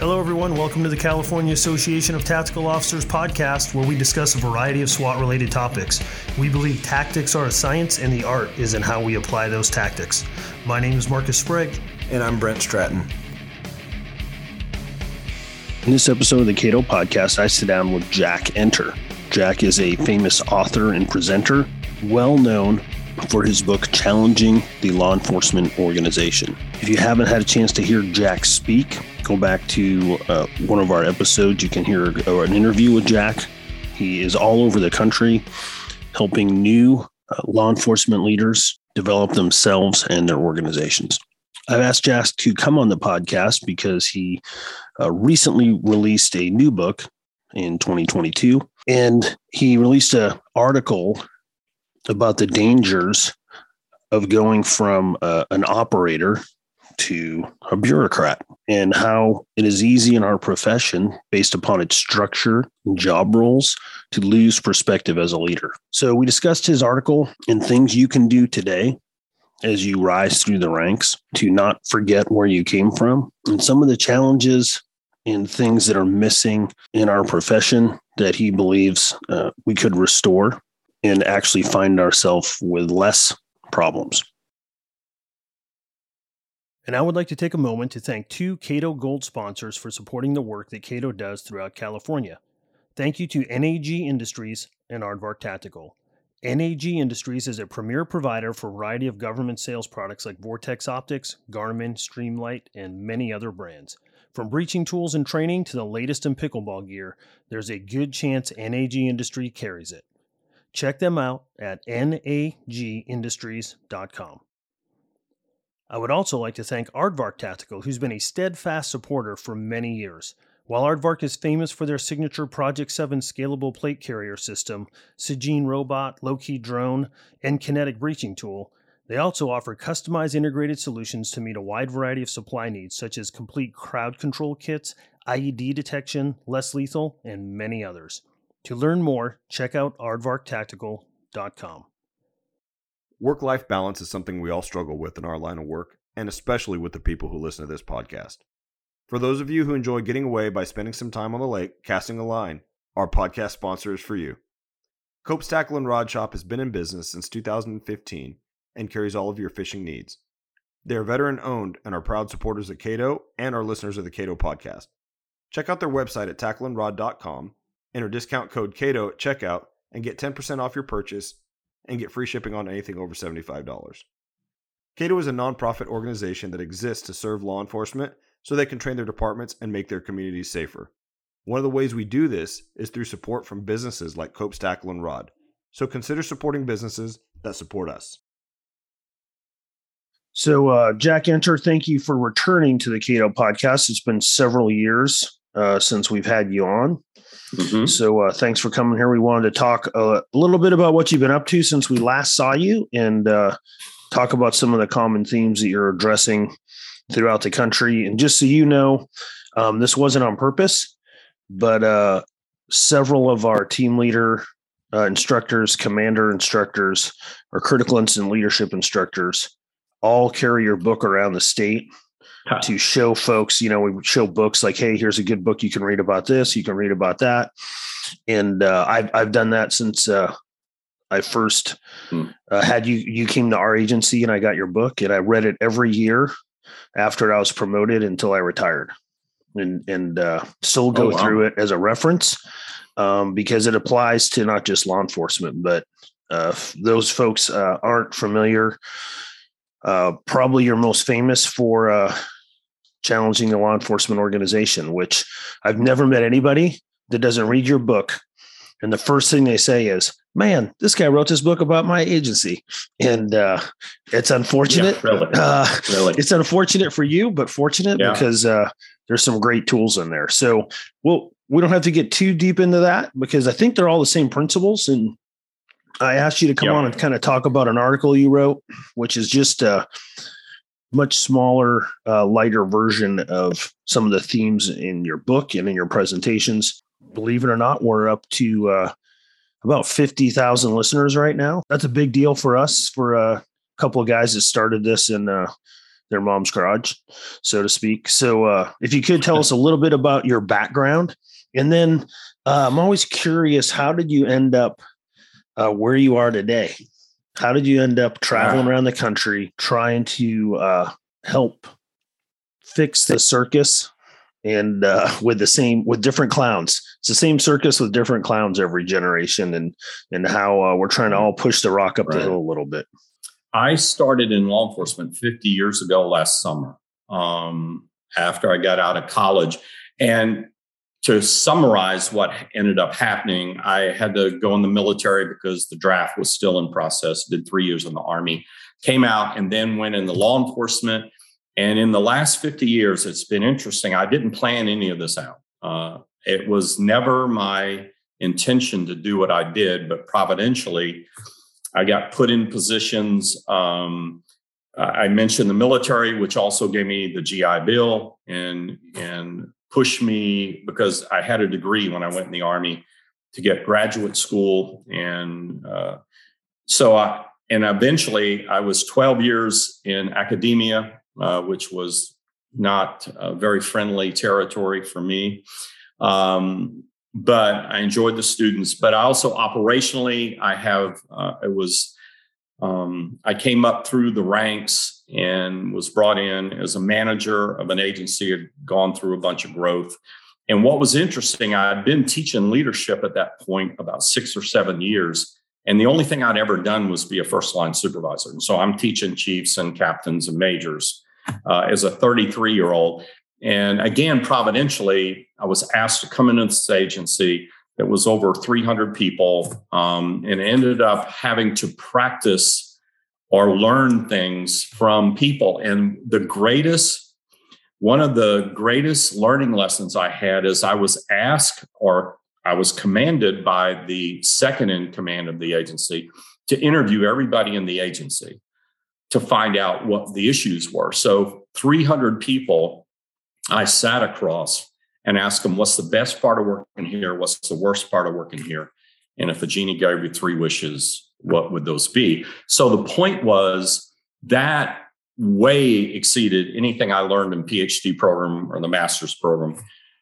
Hello, everyone. Welcome to the California Association of Tactical Officers podcast, where we discuss a variety of SWAT-related topics. We believe tactics are a science and the art is in how we apply those tactics. My name is Marcus Sprigg. And I'm Brent Stratton. In this episode of the Cato podcast, I sit down with Jack Enter. Jack is a famous author and presenter, well known for his book, Challenging the Law Enforcement Organization. If you haven't had a chance to hear Jack speak, go back to one of our episodes. You can hear an interview with Jack. He is all over the country helping new law enforcement leaders develop themselves and their organizations. I've asked Jack to come on the podcast because he recently released a new book in 2022, and he released an article about the dangers of going from an operator to a bureaucrat, and how it is easy in our profession, based upon its structure and job roles, to lose perspective as a leader. So we discussed his article and things you can do today as you rise through the ranks to not forget where you came from, and some of the challenges and things that are missing in our profession that he believes we could restore and actually find ourselves with less problems. And I would like to take a moment to thank two Cato Gold sponsors for supporting the work that Cato does throughout California. Thank you to NAG Industries and Aardvark Tactical. NAG Industries is a premier provider for a variety of government sales products like Vortex Optics, Garmin, Streamlight, and many other brands. From breaching tools and training to the latest in pickleball gear, there's a good chance NAG Industry carries it. Check them out at nagindustries.com. I would also like to thank Aardvark Tactical, who's been a steadfast supporter for many years. While Aardvark is famous for their signature Project 7 scalable plate carrier system, Sejin robot, low-key drone, and kinetic breaching tool, they also offer customized integrated solutions to meet a wide variety of supply needs, such as complete crowd control kits, IED detection, less lethal, and many others. To learn more, check out aardvarktactical.com. Work-life balance is something we all struggle with in our line of work, and especially with the people who listen to this podcast. For those of you who enjoy getting away by spending some time on the lake, casting a line, our podcast sponsor is for you. Cope's Tackle and Rod Shop has been in business since 2015 and carries all of your fishing needs. They are veteran-owned and are proud supporters of Cato and our listeners of the Cato podcast. Check out their website at tackleandrod.com. Enter discount code Cato at checkout and get 10% off your purchase and get free shipping on anything over $75. Cato is a nonprofit organization that exists to serve law enforcement so they can train their departments and make their communities safer. One of the ways we do this is through support from businesses like Cope's Tackle and Rod. So consider supporting businesses that support us. So Jack Enter, thank you for returning to the Cato podcast. It's been several years since we've had you on. Mm-hmm. So thanks for coming here. We wanted to talk a little bit about what you've been up to since we last saw you, and talk about some of the common themes that you're addressing throughout the country. And just so you know, this wasn't on purpose, but several of our team leader instructors, commander instructors, or critical incident leadership instructors all carry your book around the state to show folks. You know, we show books like, hey, here's a good book. You can read about this. You can read about that. And I've done that since I first had you came to our agency and I got your book, and I read it every year after I was promoted until I retired, and still go through it as a reference, because it applies to not just law enforcement, but those folks aren't familiar. Probably you're most famous for Challenging the Law Enforcement Organization, which I've never met anybody that doesn't read your book. And the first thing they say is, man, this guy wrote this book about my agency. And it's unfortunate. Yeah, really. Really. It's unfortunate for you, but fortunate because there's some great tools in there. So we don't have to get too deep into that, because I think they're all the same principles. And I asked you to come on and kind of talk about an article you wrote, which is just a much smaller, lighter version of some of the themes in your book and in your presentations. Believe it or not, we're up to about 50,000 listeners right now. That's a big deal for us, for a couple of guys that started this in their mom's garage, so to speak. So if you could tell us a little bit about your background, and then I'm always curious, how did you end up where you are today? How did you end up traveling around the country trying to help fix the circus and with different clowns? It's the same circus with different clowns every generation, and how we're trying to all push the rock up the hill a little bit. I started in law enforcement 50 years ago last summer, after I got out of college. And to summarize what ended up happening, I had to go in the military because the draft was still in process, did 3 years in the Army, came out, and then went into law enforcement. And in the last 50 years, it's been interesting. I didn't plan any of this out. It was never my intention to do what I did, but providentially, I got put in positions. I mentioned the military, which also gave me the GI Bill and pushed me, because I had a degree when I went in the Army, to get graduate school. And eventually I was 12 years in academia, which was not a very friendly territory for me. But I enjoyed the students, but I also operationally, I came up through the ranks and was brought in as a manager of an agency, had gone through a bunch of growth. And what was interesting, I'd been teaching leadership at that point about 6 or 7 years. And the only thing I'd ever done was be a first line supervisor. And so I'm teaching chiefs and captains and majors as a 33-year-old. And again, providentially, I was asked to come into this agency that was over 300 people, and ended up having to practice or learn things from people. And one of the greatest learning lessons I had is I was asked, or I was commanded by the second in command of the agency, to interview everybody in the agency to find out what the issues were. So 300 people I sat across and asked them, what's the best part of working here? What's the worst part of working here? And if a genie gave you three wishes, what would those be? So the point was that way exceeded anything I learned in PhD program or the master's program,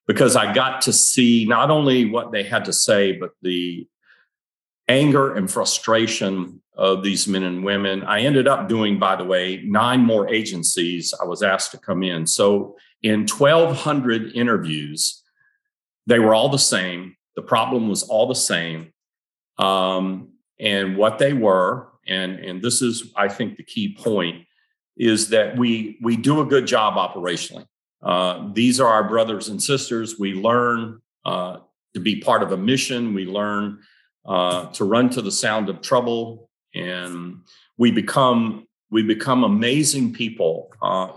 because I got to see not only what they had to say, but the anger and frustration of these men and women. I ended up doing, by the way, 9 more agencies I was asked to come in. So in 1,200 interviews, they were all the same. The problem was all the same. And what they were, and this is, I think, the key point, is that we do a good job operationally. These are our brothers and sisters. We learn to be part of a mission. We learn to run to the sound of trouble. And we become amazing people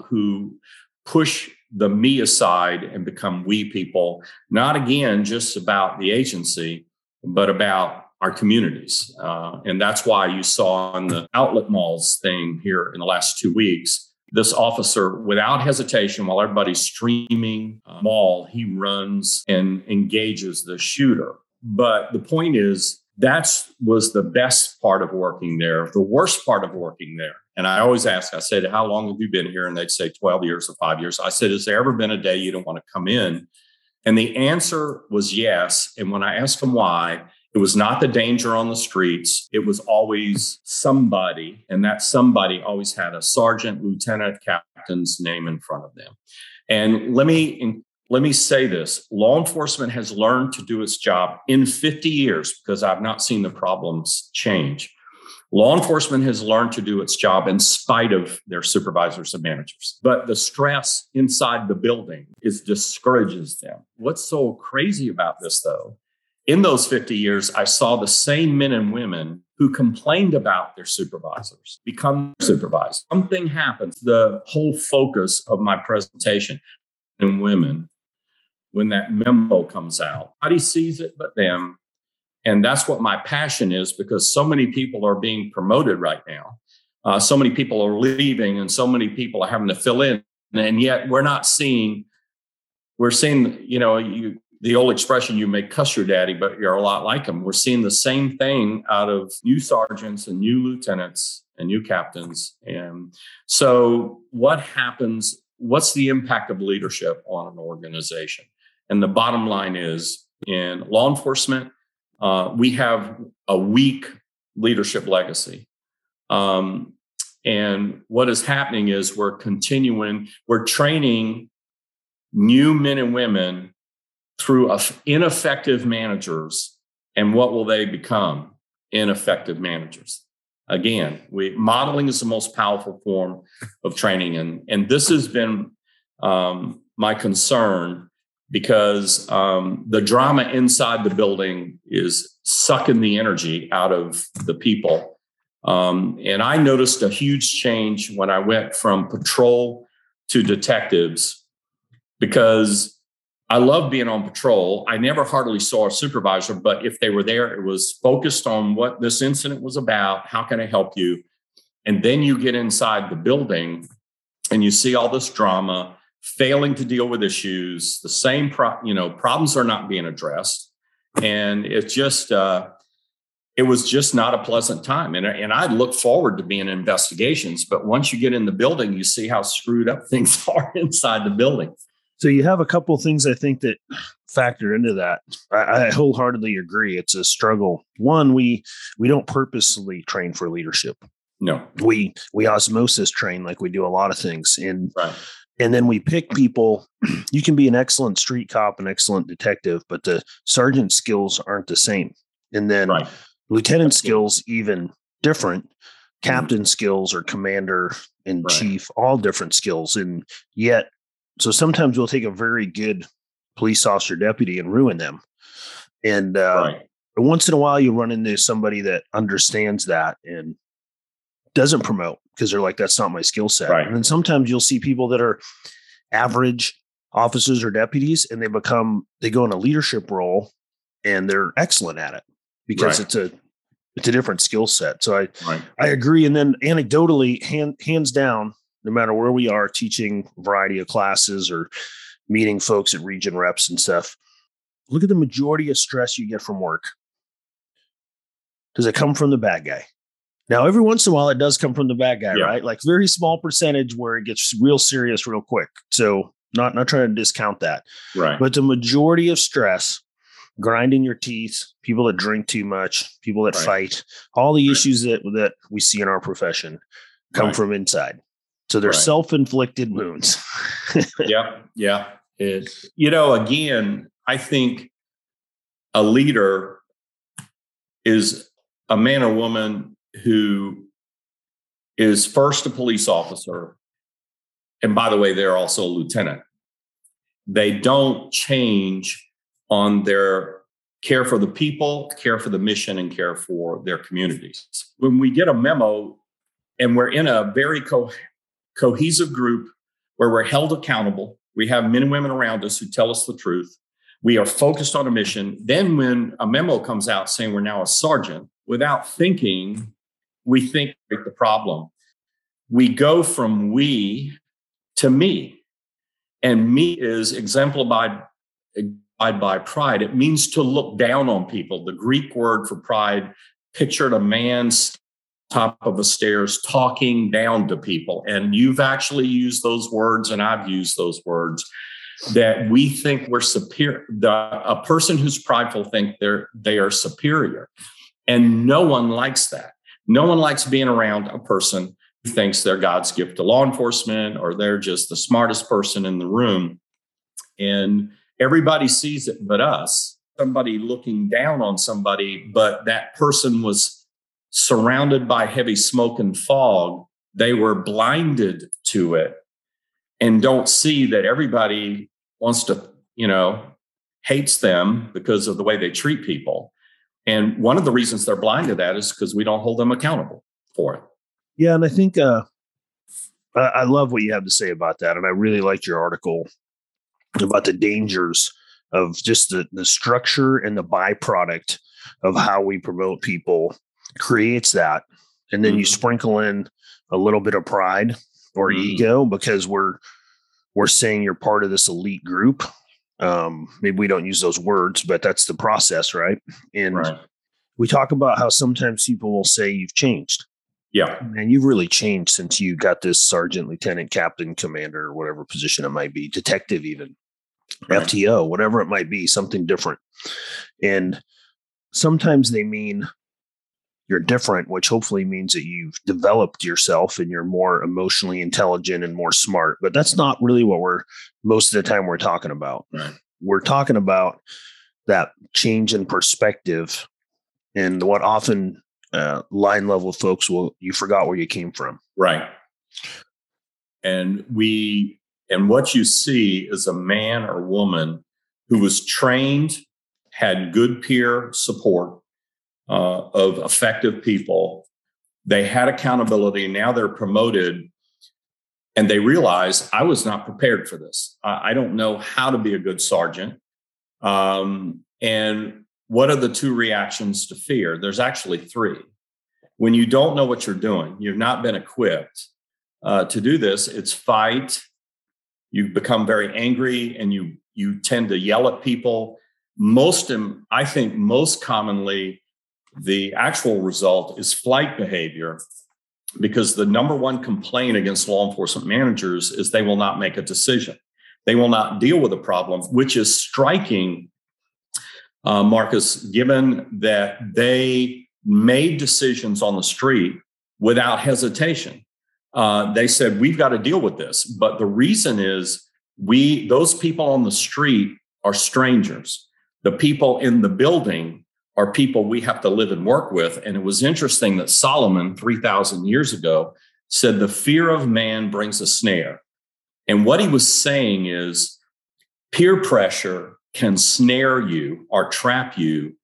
who push the me aside and become we people, not again, just about the agency, but about our communities. And that's why you saw on the outlet malls thing here in the last 2 weeks, this officer, without hesitation, while everybody's streaming mall, he runs and engages the shooter. But the point is, that was the best part of working there, the worst part of working there. And I always ask, I said, how long have you been here? And they'd say 12 years or 5 years. I said, has there ever been a day you don't want to come in? And the answer was yes. And when I asked them why, it was not the danger on the streets. It was always somebody. And that somebody always had a sergeant, lieutenant, captain's name in front of them. And let me say this. Law enforcement has learned to do its job in 50 years, because I've not seen the problems change. Law enforcement has learned to do its job in spite of their supervisors and managers. But the stress inside the building discourages them. What's so crazy about this, though, in those 50 years, I saw the same men and women who complained about their supervisors become supervisors. Something happens. The whole focus of my presentation, and women, when that memo comes out, nobody sees it but them. And that's what my passion is, because so many people are being promoted right now. So many people are leaving, and so many people are having to fill in. And yet we're seeing, the old expression, you may cuss your daddy, but you're a lot like him. We're seeing the same thing out of new sergeants and new lieutenants and you captains. And so what happens, what's the impact of leadership on an organization? And the bottom line is, in law enforcement, we have a weak leadership legacy. And what is happening is we're training new men and women through ineffective managers. And what will they become? Ineffective managers. Again, modeling is the most powerful form of training. And this has been my concern, because the drama inside the building is sucking the energy out of the people. And I noticed a huge change when I went from patrol to detectives, because I love being on patrol. I never hardly saw a supervisor, but if they were there, it was focused on what this incident was about. How can I help you? And then you get inside the building and you see all this drama, failing to deal with issues. The same problems are not being addressed. And it just, it was just not a pleasant time. And I look forward to being in investigations, but once you get in the building, you see how screwed up things are inside the building. So you have a couple of things I think that factor into that. I wholeheartedly agree. It's a struggle. One, we don't purposely train for leadership. No, we osmosis train like we do a lot of things. And right. And then we pick people. You can be an excellent street cop, an excellent detective, but the sergeant skills aren't the same. And then right. Lieutenant skills, even different. Captain skills or commander and right. chief, all different skills. And yet, so sometimes we'll take a very good police officer deputy and ruin them. And right. once in a while, you run into somebody that understands that and doesn't promote, because they're like, that's not my skill set. Right. And then sometimes you'll see people that are average officers or deputies, and they go in a leadership role and they're excellent at it, because right. it's a different skill set. So I agree. And then anecdotally, hands down, no matter where we are teaching a variety of classes or meeting folks at region reps and stuff, look at the majority of stress you get from work. Does it come from the bad guy? Now, every once in a while, it does come from the bad guy, yeah. right? Like very small percentage where it gets real serious real quick. So not trying to discount that. Right. But the majority of stress, grinding your teeth, people that drink too much, people that right. fight, all the right. issues that we see in our profession come right. from inside. So they're right. self-inflicted wounds. Yeah. Yeah. Again, I think a leader is a man or woman who is first a police officer. And by the way, they're also a lieutenant. They don't change on their care for the people, care for the mission, and care for their communities. When we get a memo and we're in a very cohesive group where we're held accountable, we have men and women around us who tell us the truth, we are focused on a mission. Then when a memo comes out saying we're now a sergeant, without thinking, we think the problem. We go from we to me. And me is exemplified by pride. It means to look down on people. The Greek word for pride pictured a man top of a stairs talking down to people. And you've actually used those words, and I've used those words, that we think we're superior. A person who's prideful thinks they are superior. And no one likes that. No one likes being around a person who thinks they're God's gift to law enforcement, or they're just the smartest person in the room. And everybody sees it but us. Somebody looking down on somebody, but that person was surrounded by heavy smoke and fog. They were blinded to it and don't see that everybody wants to, hates them because of the way they treat people. And one of the reasons they're blind to that is because we don't hold them accountable for it. Yeah. And I think I love what you have to say about that. And I really liked your article about the dangers of just the structure and the byproduct of how we promote people creates that. And then you sprinkle in a little bit of pride or ego, because we're saying you're part of this elite group. Maybe we don't use those words, but that's the process, right? And right. we talk about how sometimes people will say you've changed. Yeah. Man, you've really changed since you got this sergeant, lieutenant, captain, commander, or whatever position it might be, detective even, right. FTO, whatever it might be, something different. And sometimes they mean you're different, which hopefully means that you've developed yourself and you're more emotionally intelligent and more smart. But that's not really what we're most of the time we're talking about. Right. We're talking about that change in perspective and what often line level folks will, you forgot where you came from. Right. And what you see is a man or woman who was trained, had good peer support of effective people. They had accountability. Now they're promoted and they realize I was not prepared for this. I don't know how to be a good sergeant. And what are the two reactions to fear? There's actually three. When you don't know what you're doing, you've not been equipped to do this, it's fight. You become very angry and you tend to yell at people. I think most commonly, the actual result is flight behavior, because the number one complaint against law enforcement managers is they will not make a decision. They will not deal with a problem, which is striking, Marcus, given that they made decisions on the street without hesitation. They said, we've got to deal with this. But the reason is those people on the street are strangers. The people in the building are people we have to live and work with. And it was interesting that Solomon 3,000 years ago said, the fear of man brings a snare. And what he was saying is peer pressure can snare you or trap you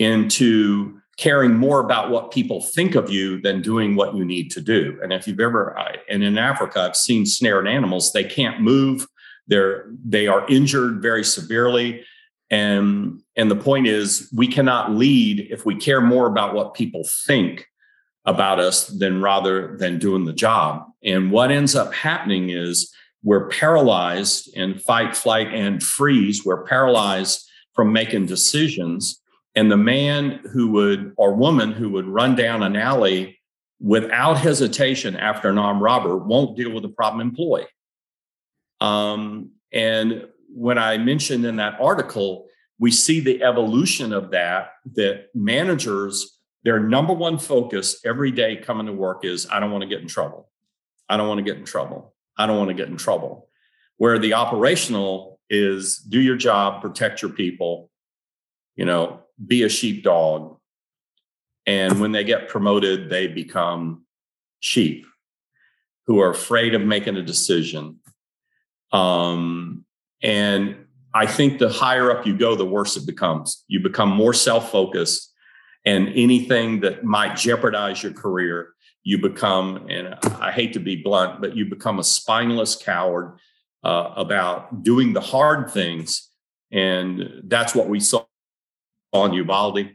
into caring more about what people think of you than doing what you need to do. And if you've ever, and in Africa, I've seen snared animals, they can't move. They are injured very severely. And the point is we cannot lead if we care more about what people think about us rather than doing the job. And what ends up happening is, we're paralyzed in fight, flight, and freeze. We're paralyzed from making decisions. And the man or woman who would run down an alley without hesitation after an armed robber won't deal with the problem employee. And when I mentioned in that article, we see the evolution of that managers, their number one focus every day coming to work is, I don't want to get in trouble. I don't want to get in trouble. I don't want to get in trouble. Where the operational is, do your job, protect your people, be a sheepdog. And when they get promoted, they become sheep who are afraid of making a decision. And I think the higher up you go, the worse it becomes. You become more self-focused, and anything that might jeopardize your career, you become, and I hate to be blunt, but you become a spineless coward about doing the hard things. And that's what we saw on Uvalde,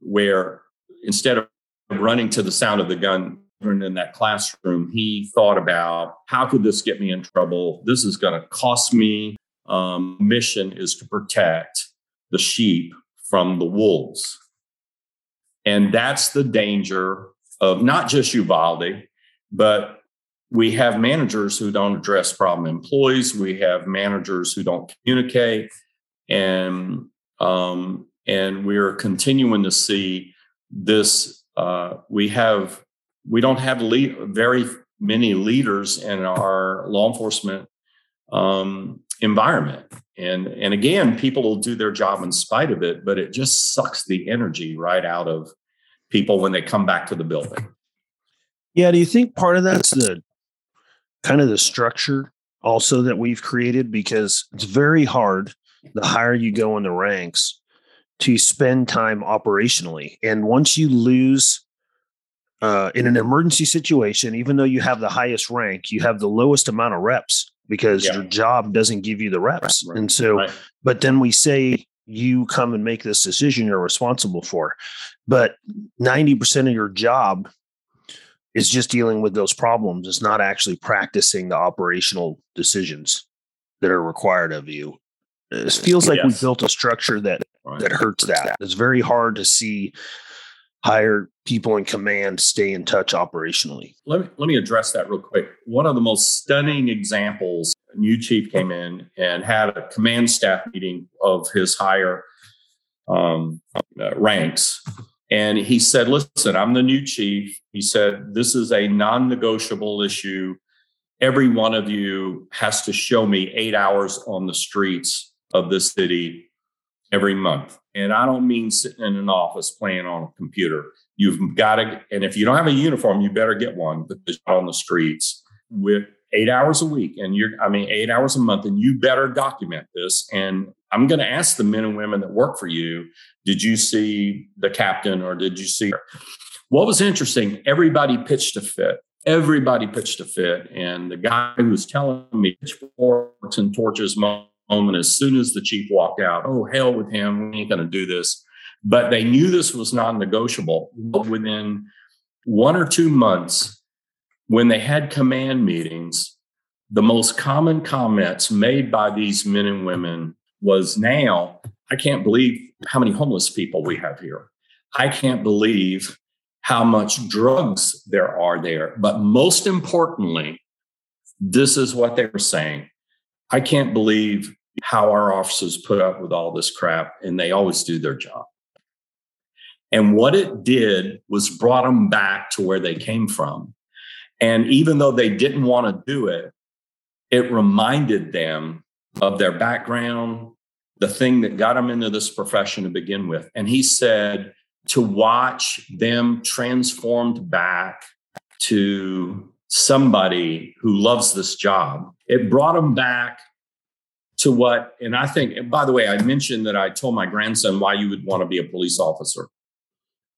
where instead of running to the sound of the gun in that classroom, he thought about, how could this get me in trouble? This is going to cost me. Mission is to protect the sheep from the wolves. And that's the danger of not just Uvalde, but we have managers who don't address problem employees. We have managers who don't communicate. And we're continuing to see this. We don't have very many leaders in our law enforcement environment. And again, people will do their job in spite of it, but it just sucks the energy right out of people when they come back to the building. Yeah. Do you think part of that's the kind of the structure also that we've created? Because it's very hard the higher you go in the ranks to spend time operationally. And once you lose in an emergency situation, even though you have the highest rank, you have the lowest amount of reps because your job doesn't give you the reps. Right. And so, but then we say, you come and make this decision you're responsible for. But 90% of your job is just dealing with those problems. It's not actually practicing the operational decisions that are required of you. It feels like we built a structure that hurts that. It's very hard to see higher people in command stay in touch operationally. Let me address that real quick. One of the most stunning examples, a new chief came in and had a command staff meeting of his higher ranks. And he said, listen, I'm the new chief. He said, this is a non-negotiable issue. Every one of you has to show me 8 hours on the streets of this city every month. And I don't mean sitting in an office playing on a computer. You've got to, and if you don't have a uniform, you better get one, because you're on the streets with 8 hours a week. And 8 hours a month, and you better document this. And I'm going to ask the men and women that work for you, did you see the captain or did you see her? What was interesting, everybody pitched a fit. Everybody pitched a fit. And the guy who was telling me pitchforks and torches moment, as soon as the chief walked out, oh, hell with him, we ain't going to do this. But they knew this was non-negotiable. Within 1 or 2 months, when they had command meetings, the most common comments made by these men and women was, now, I can't believe how many homeless people we have here. I can't believe how much drugs there are there. But most importantly, this is what they were saying. I can't believe how our officers put up with all this crap, and they always do their job. And what it did was brought them back to where they came from. And even though they didn't want to do it, it reminded them of their background, the thing that got them into this profession to begin with. And he said, to watch them transformed back to somebody who loves this job, it brought them back to what, and I think, and by the way, I mentioned that I told my grandson why you would want to be a police officer.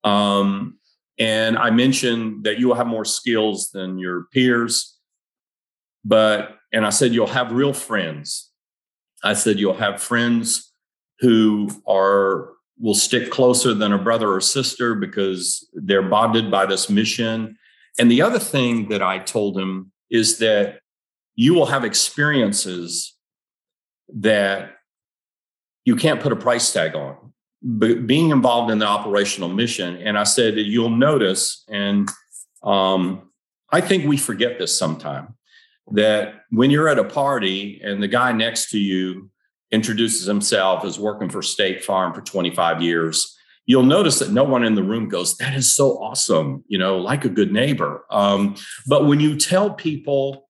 And I mentioned that you will have more skills than your peers, and I said, you'll have real friends. I said, you'll have friends who will stick closer than a brother or sister because they're bonded by this mission. And the other thing that I told him is that you will have experiences that you can't put a price tag on, but being involved in the operational mission. And I said that you'll notice, and I think we forget this sometime, that when you're at a party and the guy next to you introduces himself as working for State Farm for 25 years, you'll notice that no one in the room goes, that is so awesome, like a good neighbor. But when you tell people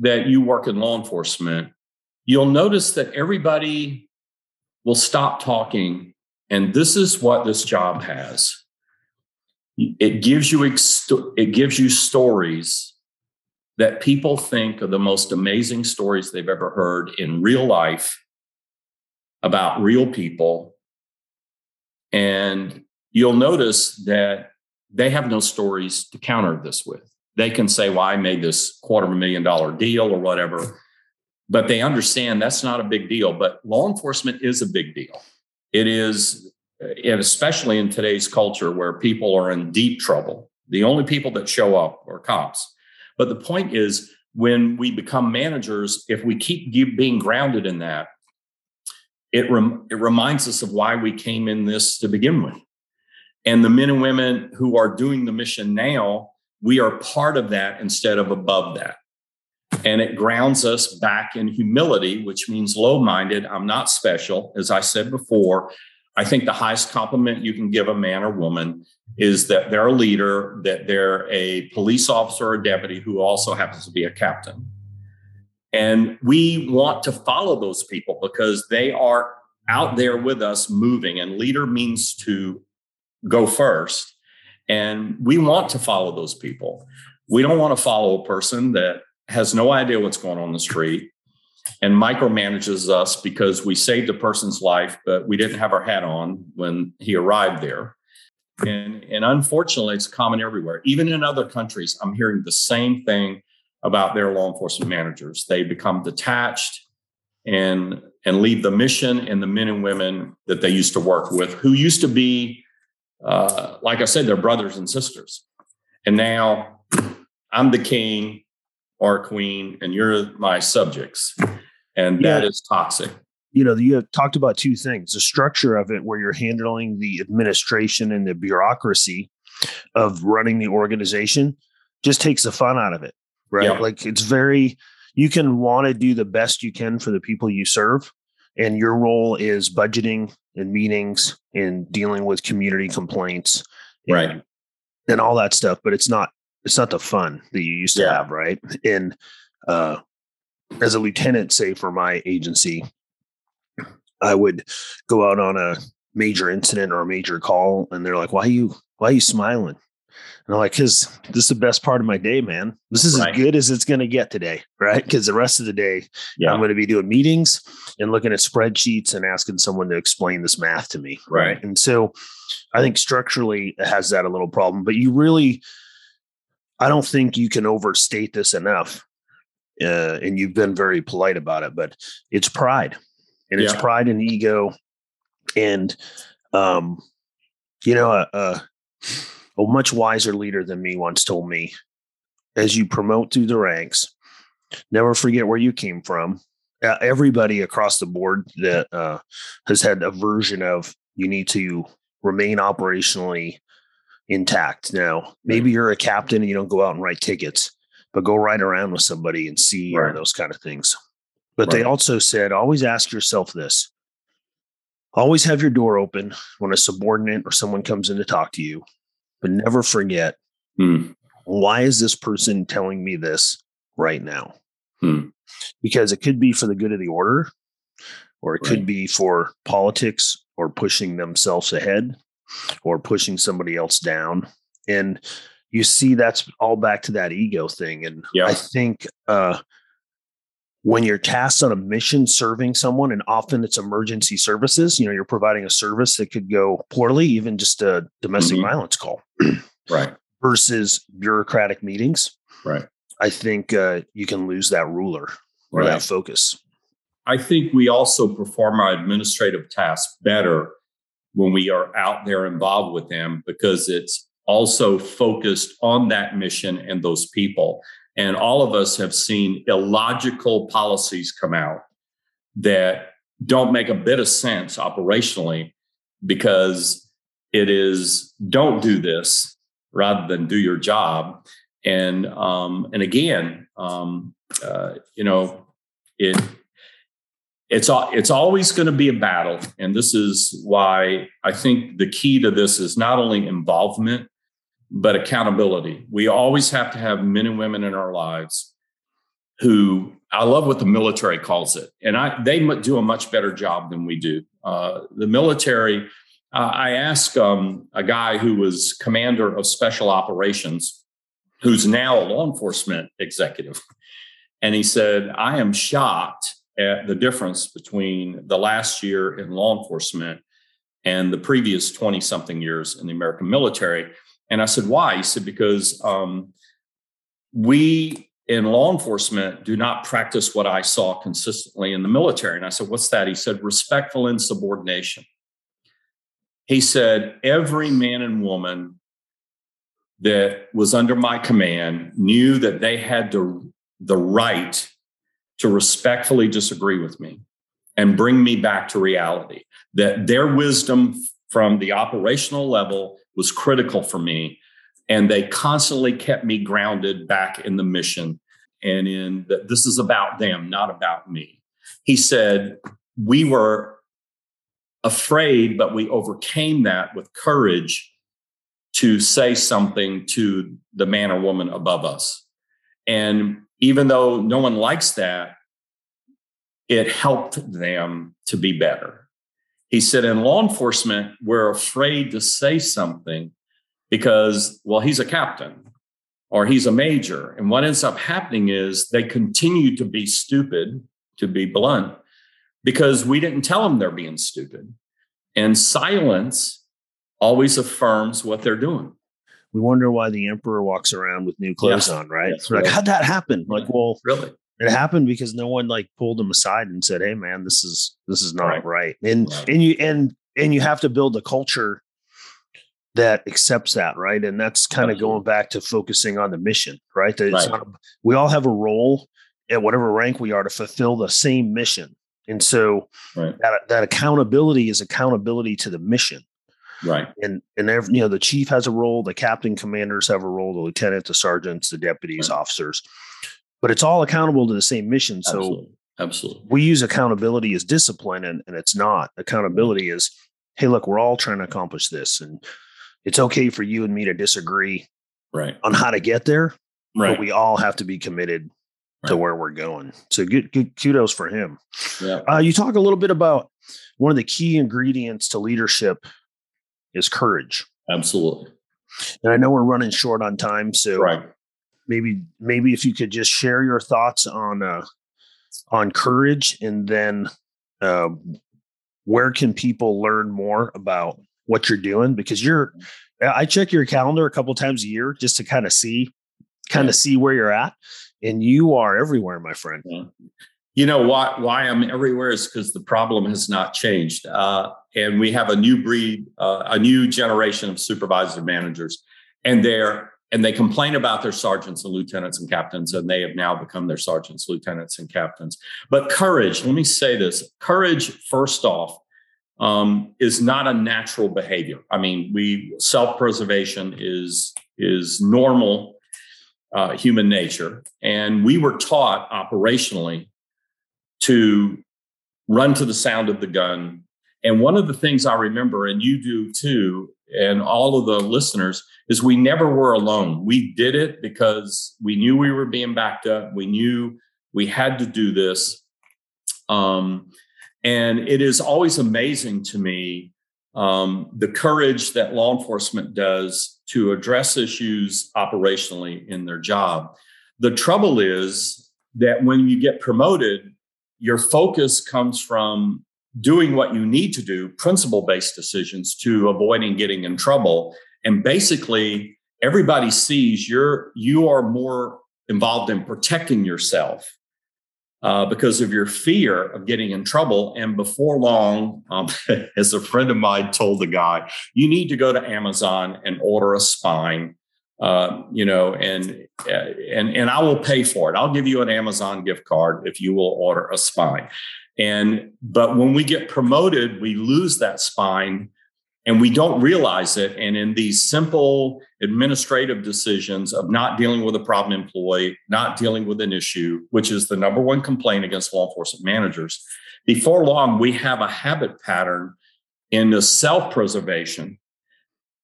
that you work in law enforcement, you'll notice that everybody will stop talking. And this is what this job has. It gives you stories that people think are the most amazing stories they've ever heard in real life about real people. And you'll notice that they have no stories to counter this with. They can say, well, I made this $250,000 deal or whatever, but they understand that's not a big deal. But law enforcement is a big deal. It is, and especially in today's culture where people are in deep trouble, the only people that show up are cops. But the point is, when we become managers, if we keep being grounded in that, it reminds us of why we came in this to begin with. And the men and women who are doing the mission now, we are part of that instead of above that. And it grounds us back in humility, which means low-minded. I'm not special. As I said before, I think the highest compliment you can give a man or woman is that they're a leader, that they're a police officer or deputy who also happens to be a captain. And we want to follow those people because they are out there with us moving, and leader means to go first. And we want to follow those people. We don't want to follow a person that has no idea what's going on the street and micromanages us because we saved a person's life, but we didn't have our hat on when he arrived there. And unfortunately, it's common everywhere. Even in other countries, I'm hearing the same thing about their law enforcement managers. They become detached and leave the mission and the men and women that they used to work with, who used to be, like I said, their brothers and sisters. And now I'm the king or queen, and you're my subjects. And that is toxic. you know, you have talked about two things, the structure of it, where you're handling the administration and the bureaucracy of running the organization, just takes the fun out of it, right? Yeah. Like it's very, you can want to do the best you can for the people you serve. And your role is budgeting and meetings and dealing with community complaints, right? And all that stuff, but it's not the fun that you used to have, right? And as a lieutenant, say for my agency, I would go out on a major incident or a major call, and they're like, "Why are you smiling?" And I'm like, "Cause this is the best part of my day, man. This is as good as it's going to get today, right? Cause the rest of the day, I'm going to be doing meetings and looking at spreadsheets and asking someone to explain this math to me, right? And so, I think structurally it has that a little problem. But you really, I don't think you can overstate this enough. And you've been very polite about it, but it's pride, and it's pride and ego, and a much wiser leader than me once told me, as you promote through the ranks, never forget where you came from. Everybody across the board that has had a version of, you need to remain operationally intact. Now, maybe you're a captain and you don't go out and write tickets, but go ride around with somebody and see those kind of things. But they also said, always ask yourself this. Always have your door open when a subordinate or someone comes in to talk to you. But never forget, why is this person telling me this right now? Because it could be for the good of the order, or it could be for politics, or pushing themselves ahead, or pushing somebody else down. And you see, that's all back to that ego thing. And I think when you're tasked on a mission serving someone, and often it's emergency services, you know, you're providing a service that could go poorly, even just a domestic violence call, right? Versus bureaucratic meetings, right? I think you can lose that ruler or that focus. I think we also perform our administrative tasks better when we are out there involved with them, because it's also focused on that mission and those people. And all of us have seen illogical policies come out that don't make a bit of sense operationally, because it is don't do this rather than do your job. And again, it's always going to be a battle. And this is why I think the key to this is not only involvement, but accountability. We always have to have men and women in our lives who, I love what the military calls it. And they do a much better job than we do. The military, I asked a guy who was commander of special operations, who's now a law enforcement executive. And he said, I am shocked at the difference between the last year in law enforcement and the previous 20 something years in the American military. And I said, why? He said, because we in law enforcement do not practice what I saw consistently in the military. And I said, what's that? He said, respectful insubordination. He said, every man and woman that was under my command knew that they had the right to respectfully disagree with me and bring me back to reality, that their wisdom from the operational level was critical for me. And they constantly kept me grounded back in the mission and in that this is about them, not about me. He said, we were afraid, but we overcame that with courage to say something to the man or woman above us. And even though no one likes that, it helped them to be better. He said, in law enforcement, we're afraid to say something because, well, he's a captain or he's a major. And what ends up happening is they continue to be stupid, to be blunt, because we didn't tell them they're being stupid. And silence always affirms what they're doing. We wonder why the emperor walks around with new clothes on, right? Yes, so how'd that happen? Like, well, really? It happened because no one like pulled them aside and said, hey, man, this is not right. And you have to build a culture that accepts that. Right. And that's kind of going back to focusing on the mission. Right. That it's not, we all have a role at whatever rank we are to fulfill the same mission. And so that accountability is accountability to the mission. Right. And every, you know, the chief has a role, the captain commanders have a role, the lieutenant, the sergeants, the deputies, officers, but it's all accountable to the same mission. So Absolutely. We use accountability as discipline, and it's not. Accountability is, hey, look, we're all trying to accomplish this, and it's okay for you and me to disagree on how to get there. Right. But we all have to be committed to where we're going. So good kudos for him. Yeah. You talk a little bit about one of the key ingredients to leadership is courage. Absolutely. And I know we're running short on time, so maybe if you could just share your thoughts on courage, and then where can people learn more about what you're doing? Because I check your calendar a couple of times a year just to kind of see where you're at, and you are everywhere, my friend. Yeah. You know why I'm everywhere is because the problem has not changed. And we have a new breed, a new generation of supervisors and managers, and they complain about their sergeants and lieutenants and captains, and they have now become their sergeants, lieutenants, and captains. But courage, let me say this, courage, first off, is not a natural behavior. I mean, self-preservation is normal human nature. And we were taught operationally to run to the sound of the gun. And one of the things I remember, and you do too, and all of the listeners, is we never were alone. We did it because we knew we were being backed up. We knew we had to do this. And it is always amazing to me, the courage that law enforcement does to address issues operationally in their job. The trouble is that when you get promoted, your focus comes from doing what you need to do, principle-based decisions, to avoiding getting in trouble. And basically, everybody sees you are more involved in protecting yourself because of your fear of getting in trouble. And before long, as a friend of mine told the guy, you need to go to Amazon and order a spine, and I will pay for it. I'll give you an Amazon gift card if you will order a spine. But when we get promoted, we lose that spine. And we don't realize it. And in these simple administrative decisions of not dealing with a problem employee, not dealing with an issue, which is the number one complaint against law enforcement managers, before long, we have a habit pattern in the self-preservation,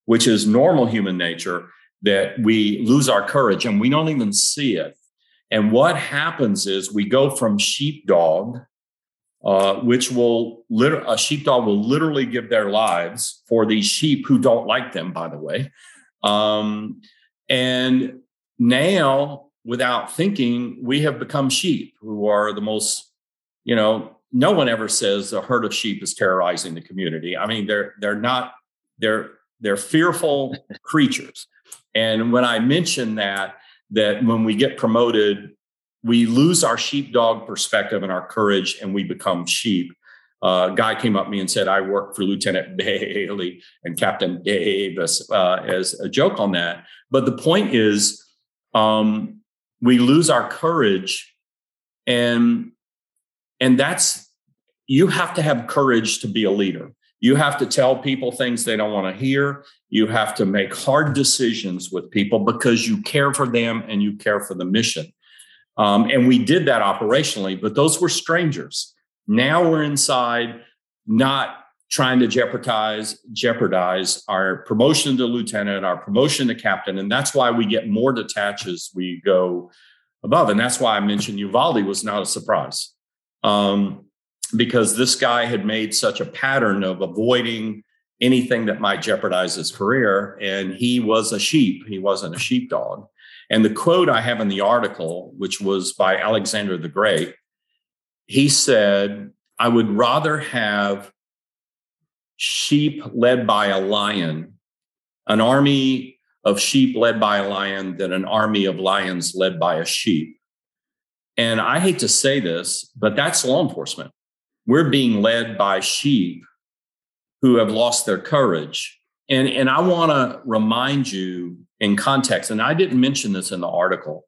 which is normal human nature, that we lose our courage and we don't even see it. And what happens is we go from sheepdog, a sheepdog will literally give their lives for these sheep who don't like them, by the way. And now, without thinking, we have become sheep, who are the most, no one ever says a herd of sheep is terrorizing the community. I mean, they're fearful creatures. And when I mention that when we get promoted, we lose our sheepdog perspective and our courage, and we become sheep. A guy came up to me and said, I work for Lieutenant Bailey and Captain Davis, as a joke on that. But the point is, we lose our courage, and that's, you have to have courage to be a leader. You have to tell people things they don't want to hear. You have to make hard decisions with people because you care for them and you care for the mission. And we did that operationally, but those were strangers. Now we're inside, not trying to jeopardize our promotion to lieutenant, our promotion to captain. And that's why we get more detached as we go above. And that's why I mentioned Uvalde was not a surprise, because this guy had made such a pattern of avoiding anything that might jeopardize his career. And he was a sheep. He wasn't a sheepdog. And the quote I have in the article, which was by Alexander the Great, he said, I would rather have sheep led by a lion, an army of sheep led by a lion, than an army of lions led by a sheep. And I hate to say this, but that's law enforcement. We're being led by sheep who have lost their courage. And I want to remind you, in context, and I didn't mention this in the article,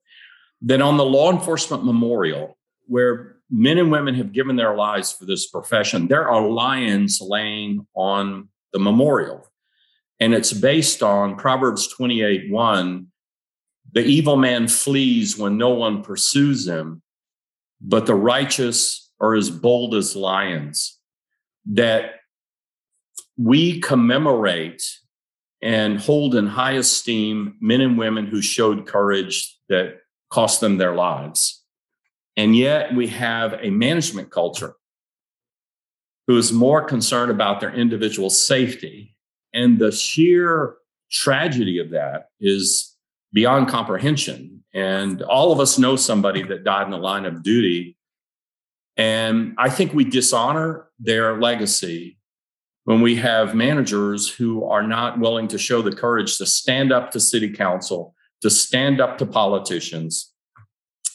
that on the law enforcement memorial, where men and women have given their lives for this profession. There are lions laying on the memorial. And it's based on Proverbs 28:1. The evil man flees when no one pursues him, but the righteous are as bold as lions. That we commemorate and hold in high esteem men and women who showed courage that cost them their lives. And yet we have a management culture who is more concerned about their individual safety. And the sheer tragedy of that is beyond comprehension. And all of us know somebody that died in the line of duty. And I think we dishonor their legacy when we have managers who are not willing to show the courage to stand up to city council, to stand up to politicians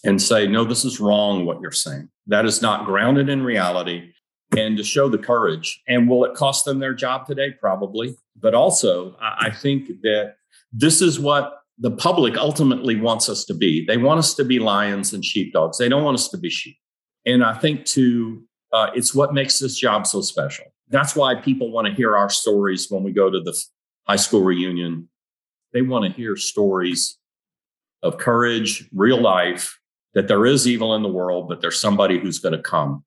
and say, no, this is wrong what you're saying. That is not grounded in reality, and to show the courage. And will it cost them their job today? Probably. But also, I think that this is what the public ultimately wants us to be. They want us to be lions and sheepdogs. They don't want us to be sheep. And I think, too, it's what makes this job so special. That's why people want to hear our stories when we go to the high school reunion. They want to hear stories of courage, real life, that there is evil in the world, but there's somebody who's going to come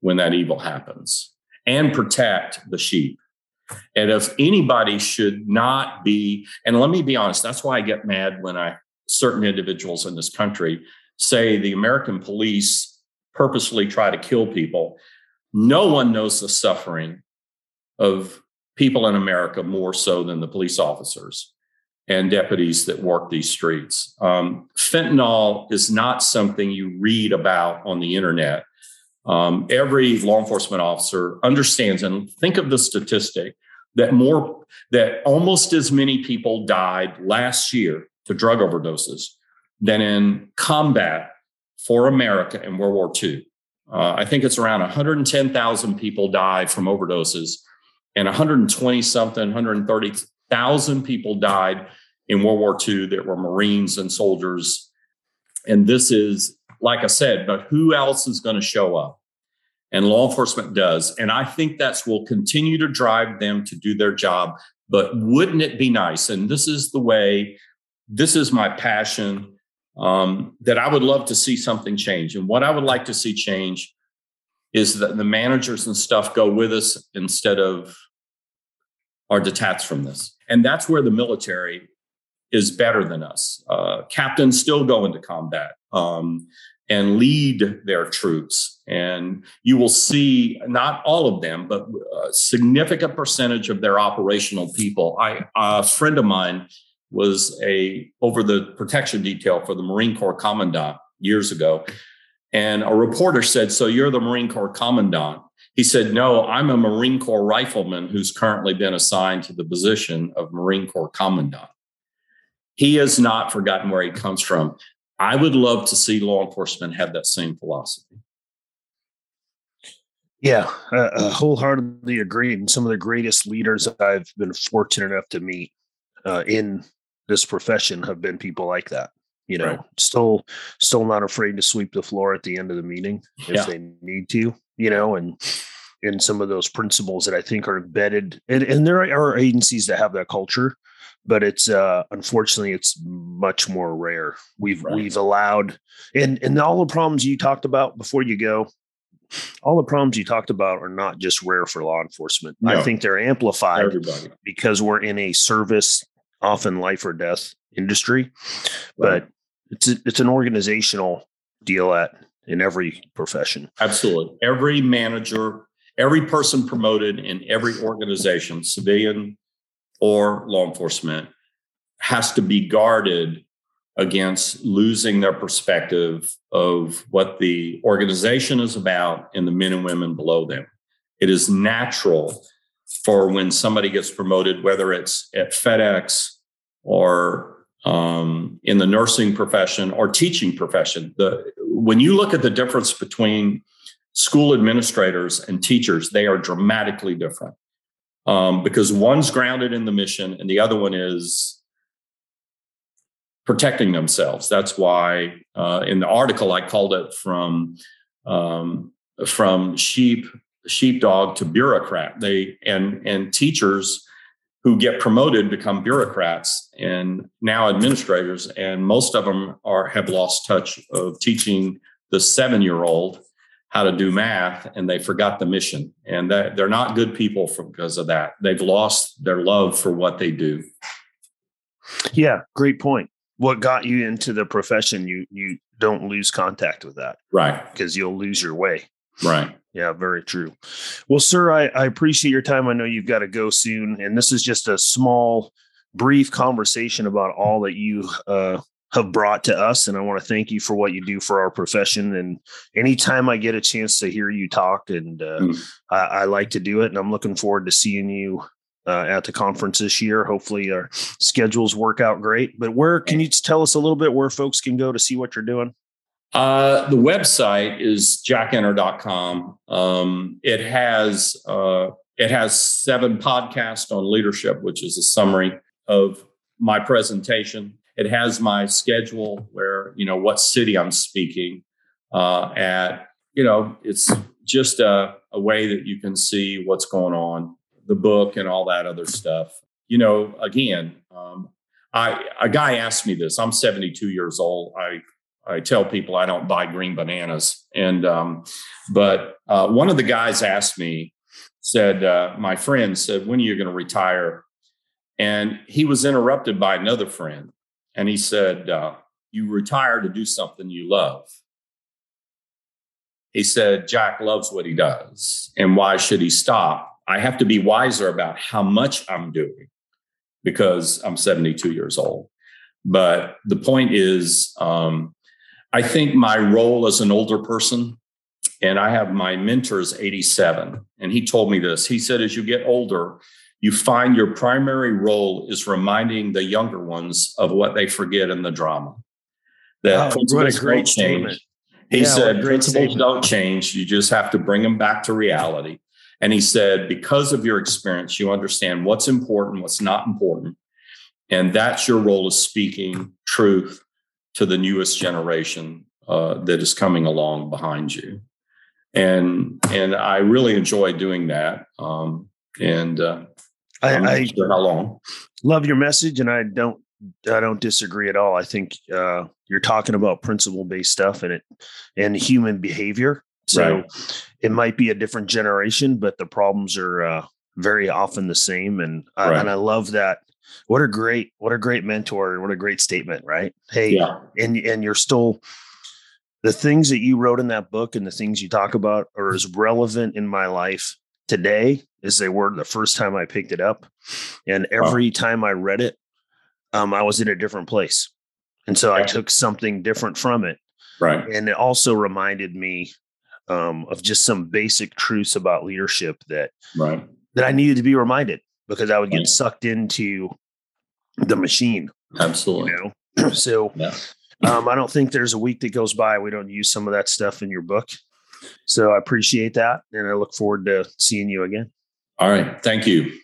when that evil happens and protect the sheep. And if anybody should not be, and let me be honest, that's why I get mad when certain individuals in this country say the American police purposely try to kill people. No one knows the suffering of people in America more so than the police officers and deputies that work these streets. Fentanyl is not something you read about on the internet. Every law enforcement officer understands, and think of the statistic that almost as many people died last year to drug overdoses than in combat for America in World War II. I think it's around 110,000 people die from overdoses, and 130,000 people died in World War II that were Marines and soldiers. And this is, like I said, but who else is going to show up? And law enforcement does. And I think that's will continue to drive them to do their job. But wouldn't it be nice? And this is the way, this is my passion. That I would love to see something change. And what I would like to see change is that the managers and stuff go with us instead of are detached from this. And that's where the military is better than us. Captains still go into combat and lead their troops. And you will see not all of them, but a significant percentage of their operational people. A friend of mine was over the protection detail for the Marine Corps Commandant years ago. And a reporter said, so you're the Marine Corps Commandant. He said, no, I'm a Marine Corps rifleman who's currently been assigned to the position of Marine Corps Commandant. He has not forgotten where he comes from. I would love to see law enforcement have that same philosophy. Yeah, I wholeheartedly agree. And some of the greatest leaders I've been fortunate enough to meet in this profession have been people like that, you know, right. still not afraid to sweep the floor at the end of the meeting if they need to, you know, and some of those principles that I think are embedded. And there are agencies that have that culture, but it's unfortunately it's much more rare. We've allowed, and all the problems you talked about before you go, all the problems you talked about are not just rare for law enforcement. No. I think they're amplified because we're in a service, often life or death industry, right. But it's an organizational deal in every profession. Absolutely. Every manager, every person promoted in every organization, civilian or law enforcement, has to be guarded against losing their perspective of what the organization is about and the men and women below them. It is natural for when somebody gets promoted, whether it's at FedEx or in the nursing profession or teaching profession. When you look at the difference between school administrators and teachers, they are dramatically different because one's grounded in the mission and the other one is protecting themselves. That's why in the article I called it from from sheepdog to bureaucrat. And teachers who get promoted become bureaucrats and now administrators, and most of them have lost touch of teaching the 7-year-old how to do math, and they forgot the mission. And that they're not good people because of that. They've lost their love for what they do. Yeah, great point. What got you into the profession, you don't lose contact with that. Right. Because you'll lose your way. Right. Yeah, very true. Well, sir, I appreciate your time. I know you've got to go soon. And this is just a small, brief conversation about all that you have brought to us. And I want to thank you for what you do for our profession. And anytime I get a chance to hear you talk, and I like to do it. And I'm looking forward to seeing you at the conference this year. Hopefully our schedules work out great. But where can you tell us a little bit where folks can go to see what you're doing? The website is jackenter.com. It has 7 podcasts on leadership, which is a summary of my presentation. It has my schedule where, what city I'm speaking at. It's just a way that you can see what's going on, the book and all that other stuff. A guy asked me this. I'm 72 years old. I tell people I don't buy green bananas. And, but one of the guys asked me, said, my friend said, when are you going to retire? And he was interrupted by another friend. And he said, you retire to do something you love. He said, Jack loves what he does. And why should he stop? I have to be wiser about how much I'm doing because I'm 72 years old. But the point is, I think my role as an older person, and I have my mentor's 87, and he told me this. He said, as you get older, you find your primary role is reminding the younger ones of what they forget in the drama. That principles don't change. He said, principles don't change. You just have to bring them back to reality. And he said, because of your experience, you understand what's important, what's not important. And that's your role of speaking truth to the newest generation that is coming along behind you. And I really enjoy doing that. I'm not sure how long. Love your message. And I don't disagree at all. I think you're talking about principle-based stuff and human behavior. So It might be a different generation, but the problems are very often the same. And I love that. What a great mentor, and what a great statement, right? Hey, yeah. And you're still, the things that you wrote in that book and the things you talk about are as relevant in my life today as they were the first time I picked it up. And every time I read it, I was in a different place. And so I took something different from it. Right. And it also reminded me of just some basic truths about leadership that I needed to be reminded, because I would get sucked into the machine. Absolutely. So I don't think there's a week that goes by we don't use some of that stuff in your book. So I appreciate that. And I look forward to seeing you again. All right. Thank you.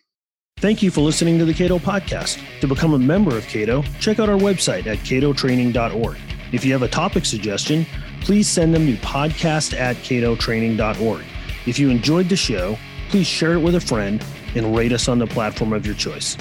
Thank you for listening to the Cato Podcast. To become a member of Cato, check out our website at catotraining.org. If you have a topic suggestion, please send them to podcast@catotraining.org. If you enjoyed the show, please share it with a friend and rate us on the platform of your choice.